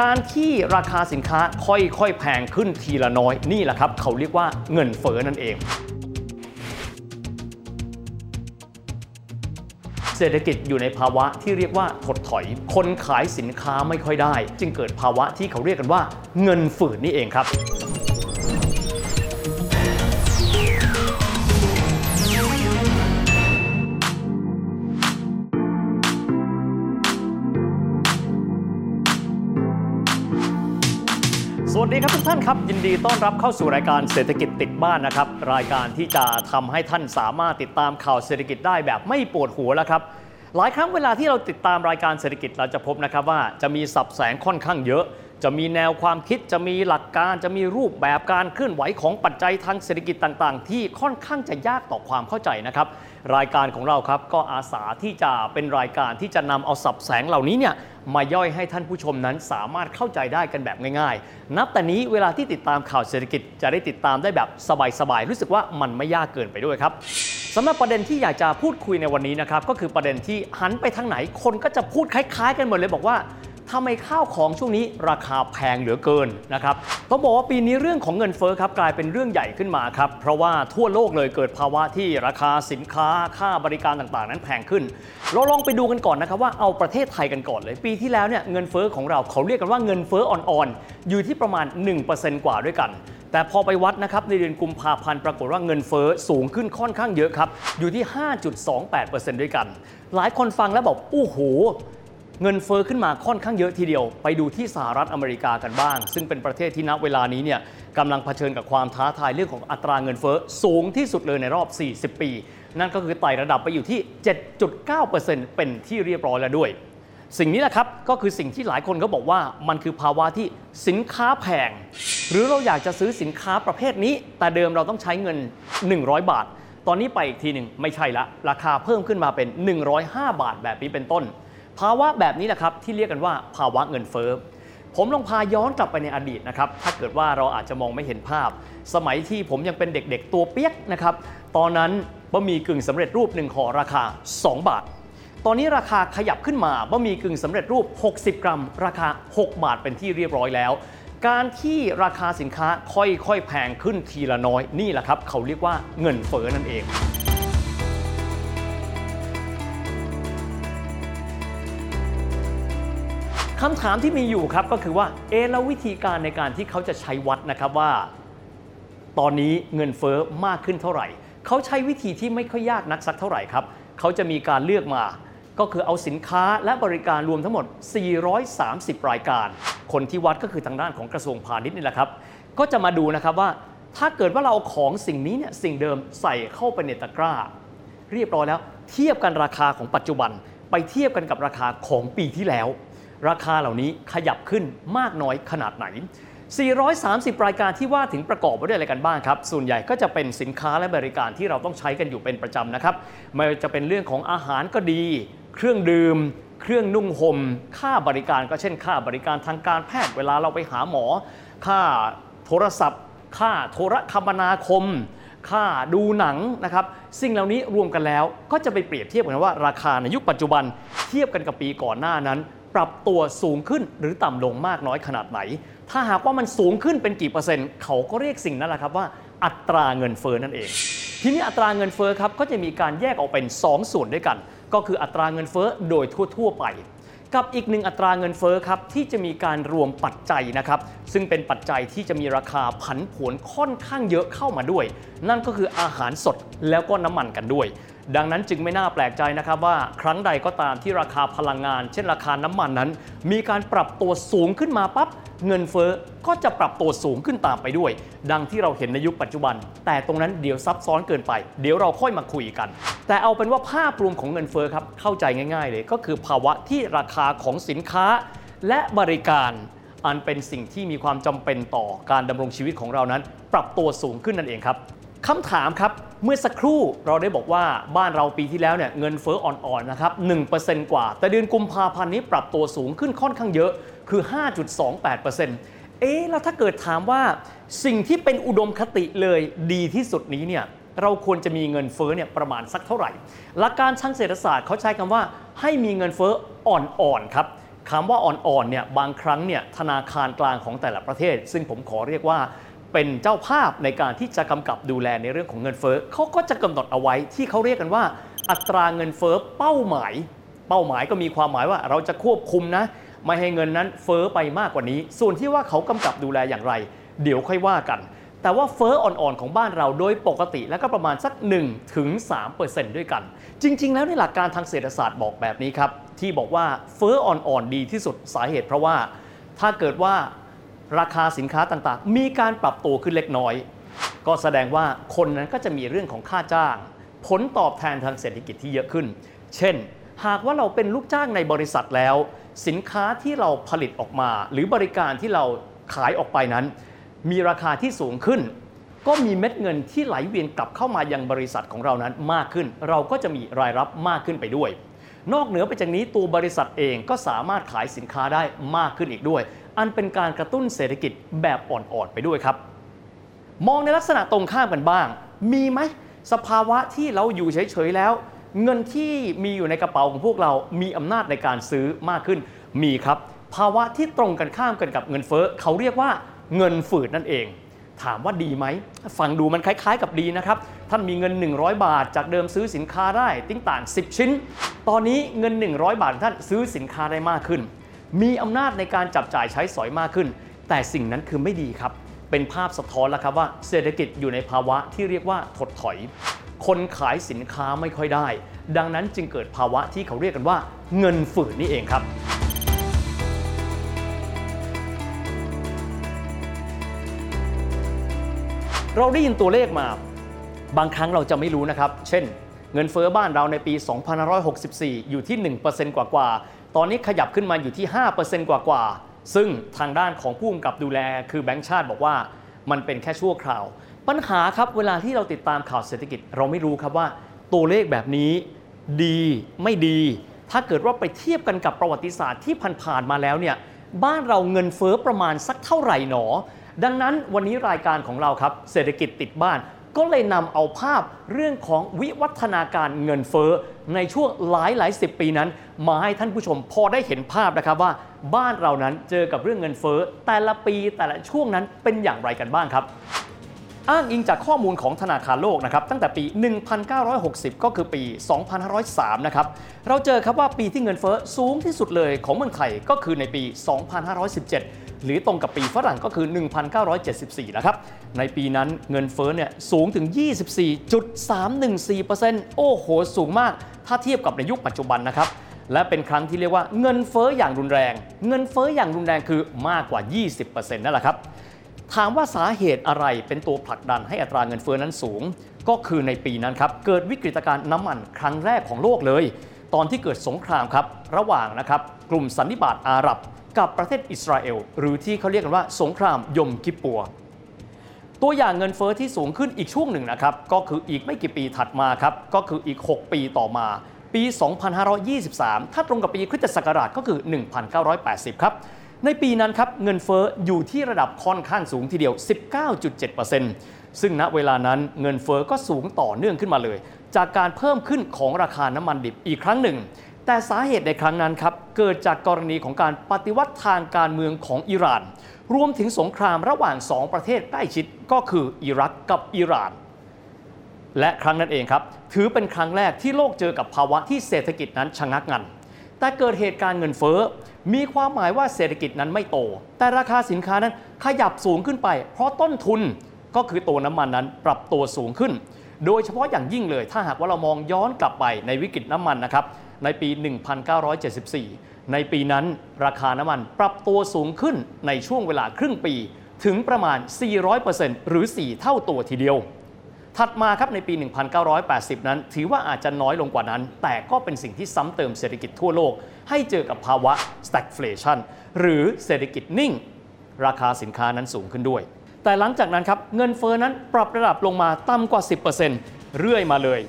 การที่ราคาสินค้าค่อยๆแพงขึ้นทีละน้อยนี่แหละครับเขาเรียกว่าเงินเฟ้อนั่นเองเศรษฐกิจอยู่ในภาวะที่เรียกว่าถดถอยคนขายสินค้าไม่ค่อยได้จึงเกิดภาวะที่เขาเรียกกันว่าเงินฝืดนี่เองครับสวัสดีครับทุกท่านครับยินดีต้อนรับเข้าสู่รายการเศรษฐกิจติดบ้านนะครับรายการที่จะทำให้ท่านสามารถติดตามข่าวเศรษฐกิจได้แบบไม่ปวดหัวแล้วครับหลายครั้งเวลาที่เราติดตามรายการเศรษฐกิจเราจะพบนะครับว่าจะมีสับแสงค่อนข้างเยอะจะมีแนวความคิดจะมีหลักการจะมีรูปแบบการเคลื่อนไหวของปัจจัยทางเศรษฐกิจต่างๆที่ค่อนข้างจะยากต่อความเข้าใจนะครับรายการของเราครับก็อาสาที่จะเป็นรายการที่จะนำเอาสับแสงเหล่านี้เนี่ยมาย่อยให้ท่านผู้ชมนั้นสามารถเข้าใจได้กันแบบง่ายๆนับแต่นี้เวลาที่ติดตามข่าวเศรษฐกิจจะได้ติดตามได้แบบสบายๆรู้สึกว่ามันไม่ยากเกินไปด้วยครับสำหรับประเด็นที่อยากจะพูดคุยในวันนี้นะครับก็คือประเด็นที่หันไปทางไหนคนก็จะพูดคล้ายๆกันหมดเลยบอกว่าทำไมข้าวของช่วงนี้ราคาแพงเหลือเกินนะครับต้องบอกว่าปีนี้เรื่องของเงินเฟ้อครับกลายเป็นเรื่องใหญ่ขึ้นมาครับเพราะว่าทั่วโลกเลยเกิดภาวะที่ราคาสินค้าค่าบริการต่างๆนั้นแพงขึ้นเราลองไปดูกันก่อนนะครับว่าเอาประเทศไทยกันก่อนเลยปีที่แล้วเนี่ยเงินเฟ้อของเราเขาเรียกกันว่าเงินเฟ้ออ่อนๆอยู่ที่ประมาณ 1% กว่าด้วยกันแต่พอไปวัดนะครับในเดือนกุมภาพันธ์ปรากฏว่าเงินเฟ้อสูงขึ้นค่อนข้างเยอะครับอยู่ที่ 5.28% ด้วยกันหลายคนฟังแล้วบอกโอ้โหเงินเฟ้อขึ้นมาค่อนข้างเยอะทีเดียวไปดูที่สหรัฐอเมริกากันบ้างซึ่งเป็นประเทศที่ณเวลานี้เนี่ยกำลังเผชิญกับความท้าทายเรื่องของอัตราเงินเฟ้อสูงที่สุดเลยในรอบ40ปีนั่นก็คือไต่ระดับไปอยู่ที่ 7.9% เป็นที่เรียบร้อยแล้วด้วยสิ่งนี้แหละครับก็คือสิ่งที่หลายคนก็บอกว่ามันคือภาวะที่สินค้าแพงหรือเราอยากจะซื้อสินค้าประเภทนี้แต่เดิมเราต้องใช้เงิน100บาทตอนนี้ไปอีกทีหนึ่งไม่ใช่ละราคาเพิ่มขึ้นมาเป็น105บาทแบบนี้เป็นต้นภาวะแบบนี้แหละครับที่เรียกกันว่าภาวะเงินเฟ้อผมลองพาย้อนกลับไปในอดีตนะครับถ้าเกิดว่าเราอาจจะมองไม่เห็นภาพสมัยที่ผมยังเป็นเด็กๆตัวเปียกนะครับตอนนั้นบะหมี่กึ่งสำเร็จรูป1ห่อราคา2บาทตอนนี้ราคาขยับขึ้นมาบะหมี่กึ่งสำเร็จรูป60กรัมราคา6บาทเป็นที่เรียบร้อยแล้วการที่ราคาสินค้าค่อยๆแพงขึ้นทีละน้อยนี่แหละครับเขาเรียกว่าเงินเฟ้อนั่นเองคำถามที่มีอยู่ครับก็คือว่าแล้ววิธีการในการที่เขาจะใช้วัดนะครับว่าตอนนี้เงินเฟ้อมากขึ้นเท่าไหร่เขาใช้วิธีที่ไม่ค่อยยากนักสักเท่าไหร่ครับเขาจะมีการเลือกมาก็คือเอาสินค้าและบริการรวมทั้งหมด430รายการคนที่วัดก็คือทางด้านของกระทรวงพาณิชย์นี่แหละครับก็จะมาดูนะครับว่าถ้าเกิดว่าเราเอาของสิ่งนี้เนี่ยสิ่งเดิมใส่เข้าไปในตะกร้าเรียบร้อยแล้วเทียบกันราคาของปัจจุบันไปเทียบกันกับราคาของปีที่แล้วราคาเหล่านี้ขยับขึ้นมากน้อยขนาดไหน430รายการที่ว่าถึงประกอบไปด้วยอะไรกันบ้างครับส่วนใหญ่ก็จะเป็นสินค้าและบริการที่เราต้องใช้กันอยู่เป็นประจำนะครับไม่ว่าจะเป็นเรื่องของอาหารก็ดีเครื่องดื่มเครื่องนุ่งห่มค่าบริการก็เช่นค่าบริการทางการแพทย์เวลาเราไปหาหมอค่าโทรศัพท์ค่าโทรคมนาคมค่าดูหนังนะครับสิ่งเหล่านี้รวมกันแล้วก็จะไปเปรียบเทียบกันว่าราคาในยุคปัจจุบันเทียบกันกับปีก่อนหน้านั้นปรับตัวสูงขึ้นหรือต่ำลงมากน้อยขนาดไหนถ้าหากว่ามันสูงขึ้นเป็นกี่เปอร์เซ็นต์เขาก็เรียกสิ่งนั้นแหละครับว่าอัตราเงินเฟ้อนั่นเองทีนี้อัตราเงินเฟ้อครับก็จะมีการแยกออกเป็น2ส่วนด้วยกันก็คืออัตราเงินเฟ้อโดยทั่วๆไปกับอีกหนึ่งอัตราเงินเฟ้อครับที่จะมีการรวมปัจจัยนะครับซึ่งเป็นปัจจัยที่จะมีราคาผันผวนค่อนข้างเยอะเข้ามาด้วยนั่นก็คืออาหารสดแล้วก็น้ำมันกันด้วยดังนั้นจึงไม่น่าแปลกใจนะครับว่าครั้งใดก็ตามที่ราคาพลังงานเช่นราคาน้ำมันนั้นมีการปรับตัวสูงขึ้นมาปั๊บเงินเฟ้อก็จะปรับตัวสูงขึ้นตามไปด้วยดังที่เราเห็นในยุคปัจจุบันแต่ตรงนั้นเดี๋ยวซับซ้อนเกินไปเดี๋ยวเราค่อยมาคุยกันแต่เอาเป็นว่าภาพรวมของเงินเฟ้อครับเข้าใจง่ายๆเลยก็คือภาวะที่ราคาของสินค้าและบริการอันเป็นสิ่งที่มีความจำเป็นต่อการดำรงชีวิตของเรานั้นปรับตัวสูงขึ้นนั่นเองครับคำถามครับเมื่อสักครู่เราได้บอกว่าบ้านเราปีที่แล้วเนี่ยเงินเฟ้ออ่อนๆนะครับ 1% กว่าแต่เดือนกุมภาพันธ์นี้ปรับตัวสูงขึ้นค่อนข้างเยอะคือ 5.28% แล้วถ้าเกิดถามว่าสิ่งที่เป็นอุดมคติเลยดีที่สุดนี้เนี่ยเราควรจะมีเงินเฟ้อเนี่ยประมาณสักเท่าไหร่หลักการทางเศรษฐศาสตร์เขาใช้คำว่าให้มีเงินเฟ้ออ่อนๆครับ คำว่าอ่อนๆเนี่ยบางครั้งเนี่ยธนาคารกลางของแต่ละประเทศซึ่งผมขอเรียกว่าเป็นเจ้าภาพในการที่จะกำกับดูแลในเรื่องของเงินเฟ้อเขาก็จะกำหนดเอาไว้ที่เขาเรียกกันว่าอัตราเงินเฟ้อเป้าหมายก็มีความหมายว่าเราจะควบคุมนะไม่ให้เงินนั้นเฟ้อไปมากกว่านี้ส่วนที่ว่าเขากำกับดูแลอย่างไรเดี๋ยวค่อยว่ากันแต่ว่าเฟ้ออ่อนๆของบ้านเราโดยปกติแล้วก็ประมาณสัก 1-3% ด้วยกันจริงๆแล้วในหลักการทางเศรษฐศาสตร์บอกแบบนี้ครับที่บอกว่าเฟ้ออ่อนๆดีที่สุดสาเหตุเพราะว่าถ้าเกิดว่าราคาสินค้าต่างๆมีการปรับตัวขึ้นเล็กน้อยก็แสดงว่าคนนั้นก็จะมีเรื่องของค่าจ้างผลตอบแทนทางเศรษฐกิจที่เยอะขึ้นเช่นหากว่าเราเป็นลูกจ้างในบริษัทแล้วสินค้าที่เราผลิตออกมาหรือบริการที่เราขายออกไปนั้นมีราคาที่สูงขึ้นก็มีเม็ดเงินที่ไหลเวียนกลับเข้ามายังบริษัทของเรานั้นมากขึ้นเราก็จะมีรายรับมากขึ้นไปด้วยนอกเหนือไปจากนี้ตัวบริษัทเองก็สามารถขายสินค้าได้มากขึ้นอีกด้วยอันเป็นการกระตุ้นเศรษฐกิจแบบอ่อนๆไปด้วยครับมองในลักษณะตรงข้ามกันบ้างมีไหมสภาวะที่เราอยู่เฉยๆแล้วเงินที่มีอยู่ในกระเป๋าของพวกเรามีอำนาจในการซื้อมากขึ้นมีครับภาวะที่ตรงกันข้ามกันกับเงินเฟ้อเขาเรียกว่าเงินฝืดนั่นเองถามว่าดีไหมฟังดูมันคล้ายๆกับดีนะครับท่านมีเงิน100บาทจากเดิมซื้อสินค้าได้ต่างๆ10ชิ้นตอนนี้เงิน100บาทท่านซื้อสินค้าได้มากขึ้นมีอำนาจในการจับจ่ายใช้สอยมากขึ้นแต่สิ่งนั้นคือไม่ดีครับเป็นภาพสะท้อนแล้วครับว่าเศรษฐกิจอยู่ในภาวะที่เรียกว่าถดถอยคนขายสินค้าไม่ค่อยได้ดังนั้นจึงเกิดภาวะที่เขาเรียกกันว่าเงินฝืดนี่เองครับเราได้ยินตัวเลขมาบางครั้งเราจะไม่รู้นะครับเช่นเงินเฟ้อบ้านเราในปี 2564 อยู่ที่ 1% กว่าๆตอนนี้ขยับขึ้นมาอยู่ที่ 5% กว่าๆซึ่งทางด้านของผู้กำกับดูแลคือแบงก์ชาติบอกว่ามันเป็นแค่ชั่วคราวปัญหาครับเวลาที่เราติดตามข่าวเศรษฐกิจเราไม่รู้ครับว่าตัวเลขแบบนี้ดีไม่ดีถ้าเกิดว่าไปเทียบกันกับประวัติศาสตร์ที่ผ่านๆมาแล้วเนี่ยบ้านเราเงินเฟ้อประมาณสักเท่าไหร่หนอดังนั้นวันนี้รายการของเราครับเศรษฐกิจติดบ้านก็เลยนำเอาภาพเรื่องของวิวัฒนาการเงินเฟ้อในช่วงหลายสิบปีนั้นมาให้ท่านผู้ชมพอได้เห็นภาพนะครับว่าบ้านเรานั้นเจอกับเรื่องเงินเฟ้อแต่ละปีแต่ละช่วงนั้นเป็นอย่างไรกันบ้างครับอ้างอิงจากข้อมูลของธนาคารโลกนะครับตั้งแต่ปี 1960 ก็คือปี 2503 นะครับเราเจอครับว่าปีที่เงินเฟ้อสูงที่สุดเลยของเมืองไทยก็คือในปี 2517 หรือตรงกับปีฝรั่งก็คือ 1974 นะครับในปีนั้นเงินเฟ้อเนี่ยสูงถึง 24.314% โอ้โหสูงมากถ้าเทียบกับในยุคปัจจุบันนะครับและเป็นครั้งที่เรียกว่าเงินเฟ้ออย่างรุนแรงคือมากกว่า 20% นั่นแหละครับถามว่าสาเหตุอะไรเป็นตัวผลักดันให้อัตราเงินเฟ้อนั้นสูงก็คือในปีนั้นครับเกิดวิกฤตการณ์น้ำมันครั้งแรกของโลกเลยตอนที่เกิดสงครามครับระหว่างนะครับกลุ่มสันนิบาตอาหรับกับประเทศอิสราเอลหรือที่เขาเรียกกันว่าสงครามยมกิปปัวตัวอย่างเงินเฟ้อที่สูงขึ้นอีกช่วงหนึ่งนะครับก็คืออีกไม่กี่ปีถัดมาครับก็คืออีก6ปีต่อมาปี 2523 ถ้าตรงกับปีคริสตศักราชก็คือ 1980 ครับในปีนั้นครับเงินเฟ้ออยู่ที่ระดับค่อนข้างสูงทีเดียว 19.7% ซึ่งณเวลานั้นเงินเฟ้อก็สูงต่อเนื่องขึ้นมาเลยจากการเพิ่มขึ้นของราคาน้ำมันดิบอีกครั้งหนึ่งแต่สาเหตุในครั้งนั้นครับเกิดจากกรณีของการปฏิวัติทางการเมืองของอิหร่านรวมถึงสงครามระหว่าง2ประเทศใกล้ชิดก็คืออิรักกับอิหร่านและครั้งนั้นเองครับถือเป็นครั้งแรกที่โลกเจอกับภาวะที่เศรษฐกิจนั้นชะงักงันแต่เกิดเหตุการณ์เงินเฟ้อมีความหมายว่าเศรษฐกิจนั้นไม่โตแต่ราคาสินค้านั้นขยับสูงขึ้นไปเพราะต้นทุนก็คือตัวน้ำมันนั้นปรับตัวสูงขึ้นโดยเฉพาะอย่างยิ่งเลยถ้าหากว่าเรามองย้อนกลับไปในวิกฤตน้ำมันนะครับในปี 1974 ในปีนั้นราคาน้ำมันปรับตัวสูงขึ้นในช่วงเวลาครึ่งปีถึงประมาณ 400% หรือ 4 เท่าตัวทีเดียวถัดมาครับในปี 1980 นั้นถือว่าอาจจะน้อยลงกว่านั้นแต่ก็เป็นสิ่งที่ซ้ำเติมเศรษฐกิจทั่วโลกให้เจอกับภาวะ stagflation หรือเศรษฐกิจนิ่งราคาสินค้านั้นสูงขึ้นด้วยแต่หลังจากนั้นครับเงินเฟ้อนั้นปรับระดับลงมาต่ำกว่า 10% เรื่อยมาเลย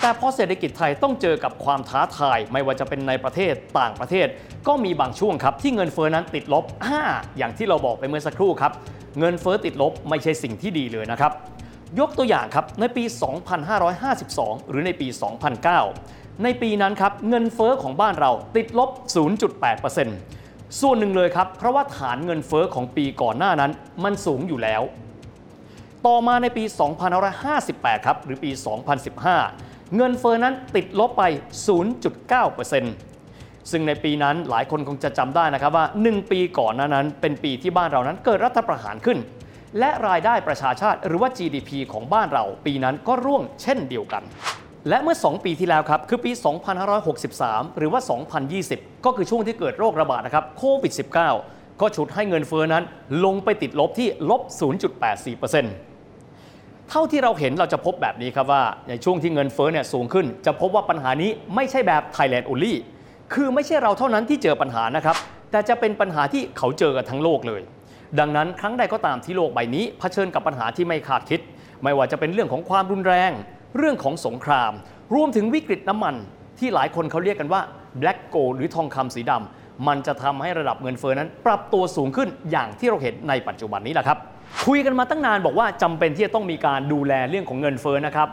แต่พอเศรษฐกิจไทยต้องเจอกับความท้าทายไม่ว่าจะเป็นในประเทศต่างประเทศก็มีบางช่วงครับที่เงินเฟ้อนั้นติดลบอย่างที่เราบอกไปเมื่อสักครู่ครับเงินเฟ้อติดลบไม่ใช่สิ่งที่ดีเลยนะครับยกตัวอย่างครับในปี 2552 หรือในปี 2009 ในปีนั้นครับเงินเฟ้อของบ้านเราติดลบ 0.8% ส่วนหนึ่งเลยครับเพราะว่าฐานเงินเฟ้อของปีก่อนหน้านั้นมันสูงอยู่แล้วต่อมาในปี2558ครับหรือปี2015เงินเฟ้อนั้นติดลบไป 0.9% ซึ่งในปีนั้นหลายคนคงจะจำได้นะครับว่า1ปีก่อนหน้านั้นเป็นปีที่บ้านเรานั้นเกิดรัฐประหารขึ้นและรายได้ประชาชาติหรือว่า GDP ของบ้านเราปีนั้นก็ร่วงเช่นเดียวกันและเมื่อ2ปีที่แล้วครับคือปี2563หรือว่า2020ก็คือช่วงที่เกิดโรคระบาดนะครับโควิด-19 ก็ฉุดให้เงินเฟ้อนั้นลงไปติดลบที่ลบ 0.84% เท่าที่เราเห็นเราจะพบแบบนี้ครับว่าในช่วงที่เงินเฟ้อเนี่ยสูงขึ้นจะพบว่าปัญหานี้ไม่ใช่แบบ Thailand Only คือไม่ใช่เราเท่านั้นที่เจอปัญหานะครับแต่จะเป็นปัญหาที่เขาเจอกันทั้งโลกเลยดังนั้นครั้งใดก็ตามที่โลกใบนี้เผชิญกับปัญหาที่ไม่คาดคิดไม่ว่าจะเป็นเรื่องของความรุนแรงเรื่องของสงครามรวมถึงวิกฤตน้ำมันที่หลายคนเขาเรียกกันว่า Black Gold หรือทองคำสีดำมันจะทำให้ระดับเงินเฟ้อนั้นปรับตัวสูงขึ้นอย่างที่เราเห็นในปัจจุบันนี้แหละครับคุยกันมาตั้งนานบอกว่าจำเป็นที่จะต้องมีการดูแลเรื่องของเงินเฟ้อนะครับ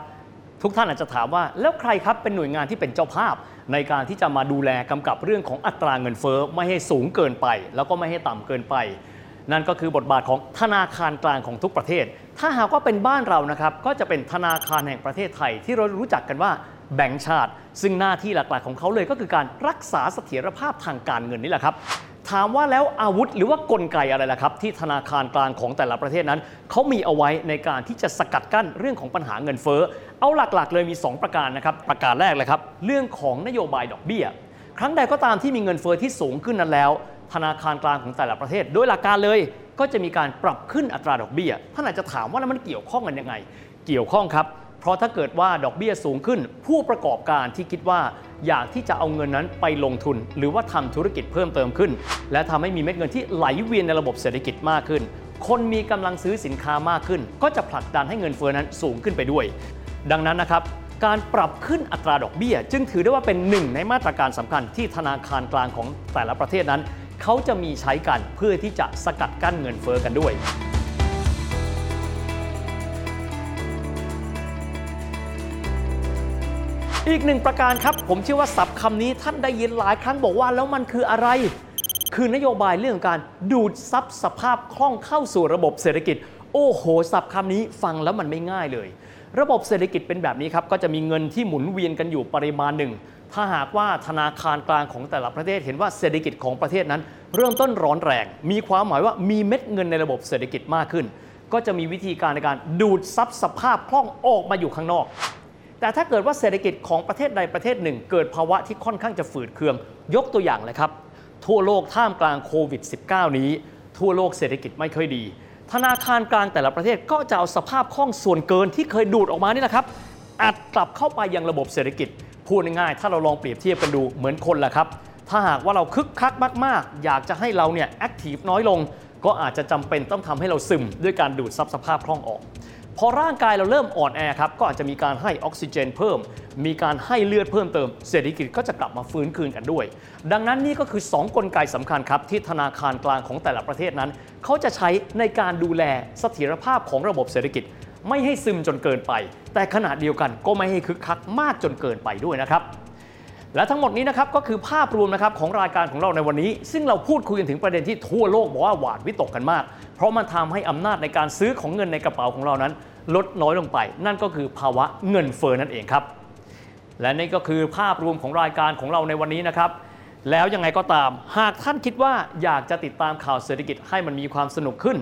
ทุกท่านอาจจะถามว่าแล้วใครครับเป็นหน่วยงานที่เป็นเจ้าภาพในการที่จะมาดูแลกำกับเรื่องของอัตราเงินเฟ้อไม่ให้สูงเกินไปแล้วก็ไม่ให้ต่ำเกินไปนั่นก็คือบทบาทของธนาคารกลางของทุกประเทศถ้าหากว่าเป็นบ้านเรานะครับก็จะเป็นธนาคารแห่งประเทศไทยที่เรารู้จักกันว่าแบงก์ชาติซึ่งหน้าที่หลักๆของเขาเลยก็คือการรักษาเสถียรภาพทางการเงินนี่แหละครับถามว่าแล้วอาวุธหรือว่ากลไกอะไรล่ะครับที่ธนาคารกลางของแต่ละประเทศนั้นเขามีเอาไว้ในการที่จะสกัดกั้นเรื่องของปัญหาเงินเฟ้อเอาหลักๆเลยมี2ประการนะครับประการแรกเลยครับเรื่องของนโยบายดอกเบี้ยครั้งใดก็ตามที่มีเงินเฟ้อที่สูงขึ้นนั้นแล้วธนาคารกลางของแต่ละประเทศโดยหลักการเลยก็จะมีการปรับขึ้นอัตราดอกเบี้ยท่านอาจจะถามว่ามันเกี่ยวข้องกันยังไงเกี่ยวข้องครับเพราะถ้าเกิดว่าดอกเบี้ยสูงขึ้นผู้ประกอบการที่คิดว่าอยากที่จะเอาเงินนั้นไปลงทุนหรือว่าทำธุรกิจเพิ่มเติมขึ้นและทำให้มีเม็ดเงินที่ไหลเวียนในระบบเศรษฐกิจมากขึ้นคนมีกำลังซื้อสินค้ามากขึ้นก็จะผลักดันให้เงินเฟ้อนั้นสูงขึ้นไปด้วยดังนั้นนะครับการปรับขึ้นอัตราดอกเบี้ยจึงถือได้ว่าเป็นหนึ่งในมาตรการสำคัญที่ธนาคารกลางของแต่ละประเทศนั้นเขาจะมีใช้กันเพื่อที่จะสกัดกั้นเงินเฟ้อกันด้วยอีกหนึ่งประการครับผมเชื่อว่าศัพท์คำนี้ท่านได้ยินหลายครั้งบอกว่าแล้วมันคืออะไรคือนโยบายเรื่องการดูดซับสภาพคล่องเข้าสู่ระบบเศรษฐกิจโอ้โหศัพท์คำนี้ฟังแล้วมันไม่ง่ายเลยระบบเศรษฐกิจเป็นแบบนี้ครับก็จะมีเงินที่หมุนเวียนกันอยู่ปริมาณหนึ่งถ้าหากว่าธนาคารกลางของแต่ละประเทศเห็นว่าเศรษฐกิจของประเทศนั้นเริ่มต้นร้อนแรงมีความหมายว่ามีเม็ดเงินในระบบเศรษฐกิจมากขึ้นก็จะมีวิธีการในการดูดซับสภาพคล่องออกมาอยู่ข้างนอกแต่ถ้าเกิดว่าเศรษฐกิจของประเทศใดประเทศหนึ่งเกิดภาวะที่ค่อนข้างจะฝืดเคืองยกตัวอย่างเลยครับทั่วโลกท่ามกลางโควิด -19 นี้ทั่วโลกเศรษฐกิจไม่ค่อยดีธนาคารกลางแต่ละประเทศก็จะเอาสภาพคล่องส่วนเกินที่เคยดูดออกมานี่แหละครับอัดกลับเข้าไปยังระบบเศรษฐกิจพูดง่ายๆถ้าเราลองเปรียบเทียบกันดูเหมือนคนแหละครับถ้าหากว่าเราคึกคักมากๆอยากจะให้เราเนี่ยแอคทีฟน้อยลงก็อาจจะจำเป็นต้องทำให้เราซึมด้วยการดูดซับสภาพคล่องออกพอร่างกายเราเริ่มอ่อนแอครับก็อาจจะมีการให้ออกซิเจนเพิ่มมีการให้เลือดเพิ่มเติมเศรษฐกิจก็จะกลับมาฟื้นคืนกันด้วยดังนั้นนี่ก็คือ2กลไกสำคัญครับที่ธนาคารกลางของแต่ละประเทศนั้นเขาจะใช้ในการดูแลเสถียรภาพของระบบเศรษฐกิจไม่ให้ซึมจนเกินไปแต่ขณะเดียวกันก็ไม่ให้คึกคักมากจนเกินไปด้วยนะครับและทั้งหมดนี้นะครับก็คือภาพรวมนะครับของรายการของเราในวันนี้ซึ่งเราพูดคุยกันถึงประเด็นที่ทั่วโลกบอกว่าหวาดวิตกกันมากเพราะมันทำให้อำนาจในการซื้อของเงินในกระเป๋าของเรานั้นลดน้อยลงไปนั่นก็คือภาวะเงินเฟ้อนั่นเองครับและนี่ก็คือภาพรวมของรายการของเราในวันนี้นะครับแล้วยังไงก็ตามหากท่านคิดว่าอยากจะติดตามข่าวเศรษฐกิจให้มันมีความสนุกขึ้น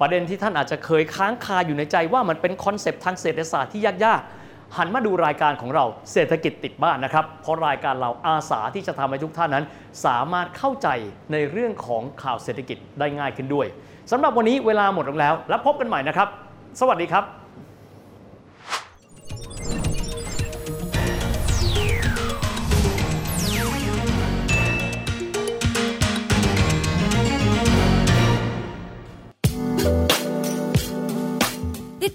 ประเด็นที่ท่านอาจจะเคยค้างคาอยู่ในใจว่ามันเป็นคอนเซปต์ทางเศรษฐศาสตร์ที่ยากๆหันมาดูรายการของเราเศรษฐกิจติดบ้านนะครับเพราะรายการเราอาสาที่จะทำให้ทุกท่านนั้นสามารถเข้าใจในเรื่องของข่าวเศรษฐกิจได้ง่ายขึ้นด้วยสำหรับวันนี้เวลาหมดลงแล้วแล้วพบกันใหม่นะครับสวัสดีครับติด